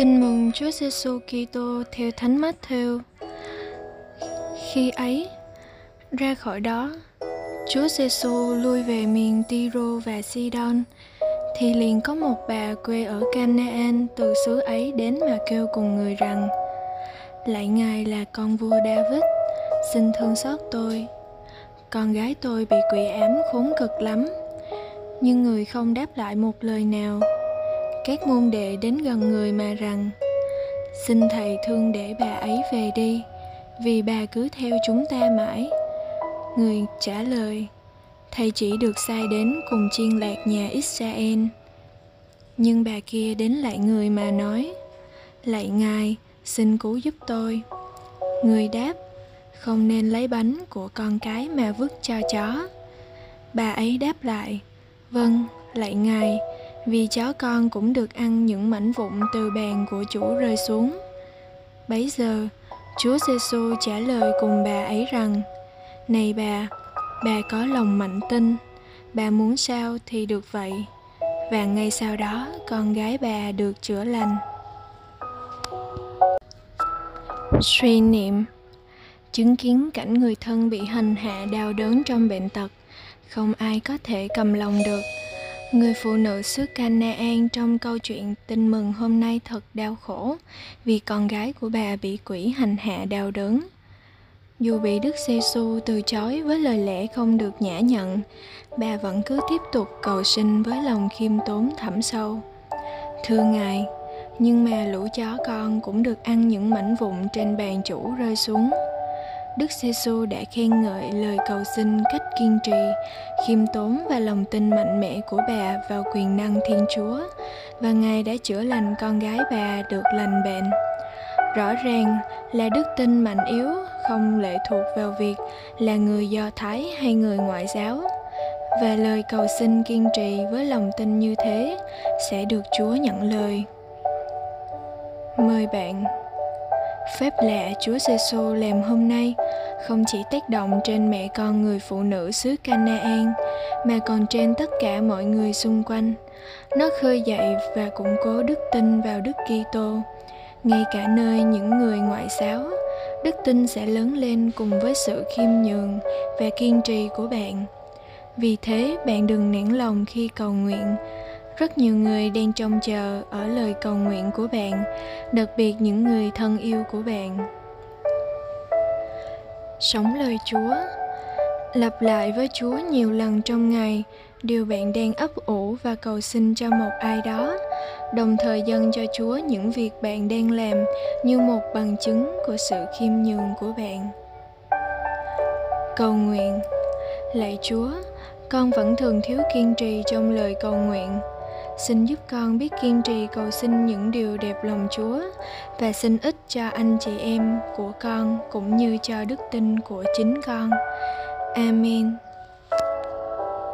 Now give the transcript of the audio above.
Tin mừng Chúa Giêsu Kitô theo Thánh Mát-thêu. Khi ấy, ra khỏi đó, Chúa Giêsu lui về miền Tiro và Sidon, thì liền có một bà quê ở Canaan từ xứ ấy đến mà kêu cùng người rằng: Lạy Ngài là con vua David, xin thương xót tôi. Con gái tôi bị quỷ ám khốn cực lắm. Nhưng người không đáp lại một lời nào. Các môn đệ đến gần người mà rằng: Xin Thầy thương để bà ấy về đi, vì bà cứ theo chúng ta mãi. Người trả lời: Thầy chỉ được sai đến cùng chiên lạc nhà Israel. Nhưng bà kia đến lại người mà nói: Lạy Ngài, xin cứu giúp tôi. Người đáp: Không nên lấy bánh của con cái mà vứt cho chó. Bà ấy đáp lại: Vâng, lạy Ngài, vì chó con cũng được ăn những mảnh vụn từ bàn của chủ rơi xuống. Bấy giờ, Chúa Giêsu trả lời cùng bà ấy rằng: Này bà có lòng mạnh tin, bà muốn sao thì được vậy. Và ngay sau đó, con gái bà được chữa lành. Suy niệm: chứng kiến cảnh người thân bị hành hạ đau đớn trong bệnh tật, không ai có thể cầm lòng được. Người phụ nữ xứ Canaan trong câu chuyện Tin mừng hôm nay thật đau khổ vì con gái của bà bị quỷ hành hạ đau đớn. Dù bị Đức Giêsu từ chối với lời lẽ không được nhã nhặn, bà vẫn cứ tiếp tục cầu xin với lòng khiêm tốn thẳm sâu: Thưa Ngài, nhưng mà lũ chó con cũng được ăn những mảnh vụn trên bàn chủ rơi xuống. Đức Giêsu đã khen ngợi lời cầu xin cách kiên trì, khiêm tốn và lòng tin mạnh mẽ của bà vào quyền năng Thiên Chúa, và Ngài đã chữa lành con gái bà được lành bệnh. Rõ ràng là đức tin mạnh yếu, không lệ thuộc vào việc là người Do Thái hay người ngoại giáo, và lời cầu xin kiên trì với lòng tin như thế sẽ được Chúa nhận lời. Mời bạn, phép lạ Chúa Giêsu làm hôm nay không chỉ tác động trên mẹ con người phụ nữ xứ Canaan mà còn trên tất cả mọi người xung quanh. Nó khơi dậy và củng cố đức tin vào Đức Kitô. Ngay cả nơi những người ngoại giáo, đức tin sẽ lớn lên cùng với sự khiêm nhường và kiên trì của bạn. Vì thế, bạn đừng nản lòng khi cầu nguyện. Rất nhiều người đang trông chờ ở lời cầu nguyện của bạn, đặc biệt những người thân yêu của bạn. Sống lời Chúa. Lặp lại với Chúa nhiều lần trong ngày điều bạn đang ấp ủ và cầu xin cho một ai đó, đồng thời dâng cho Chúa những việc bạn đang làm như một bằng chứng của sự khiêm nhường của bạn. Cầu nguyện. Lạy Chúa, con vẫn thường thiếu kiên trì trong lời cầu nguyện. Xin giúp con biết kiên trì cầu xin những điều đẹp lòng Chúa, và xin ích cho anh chị em của con cũng như cho đức tin của chính con. Amen.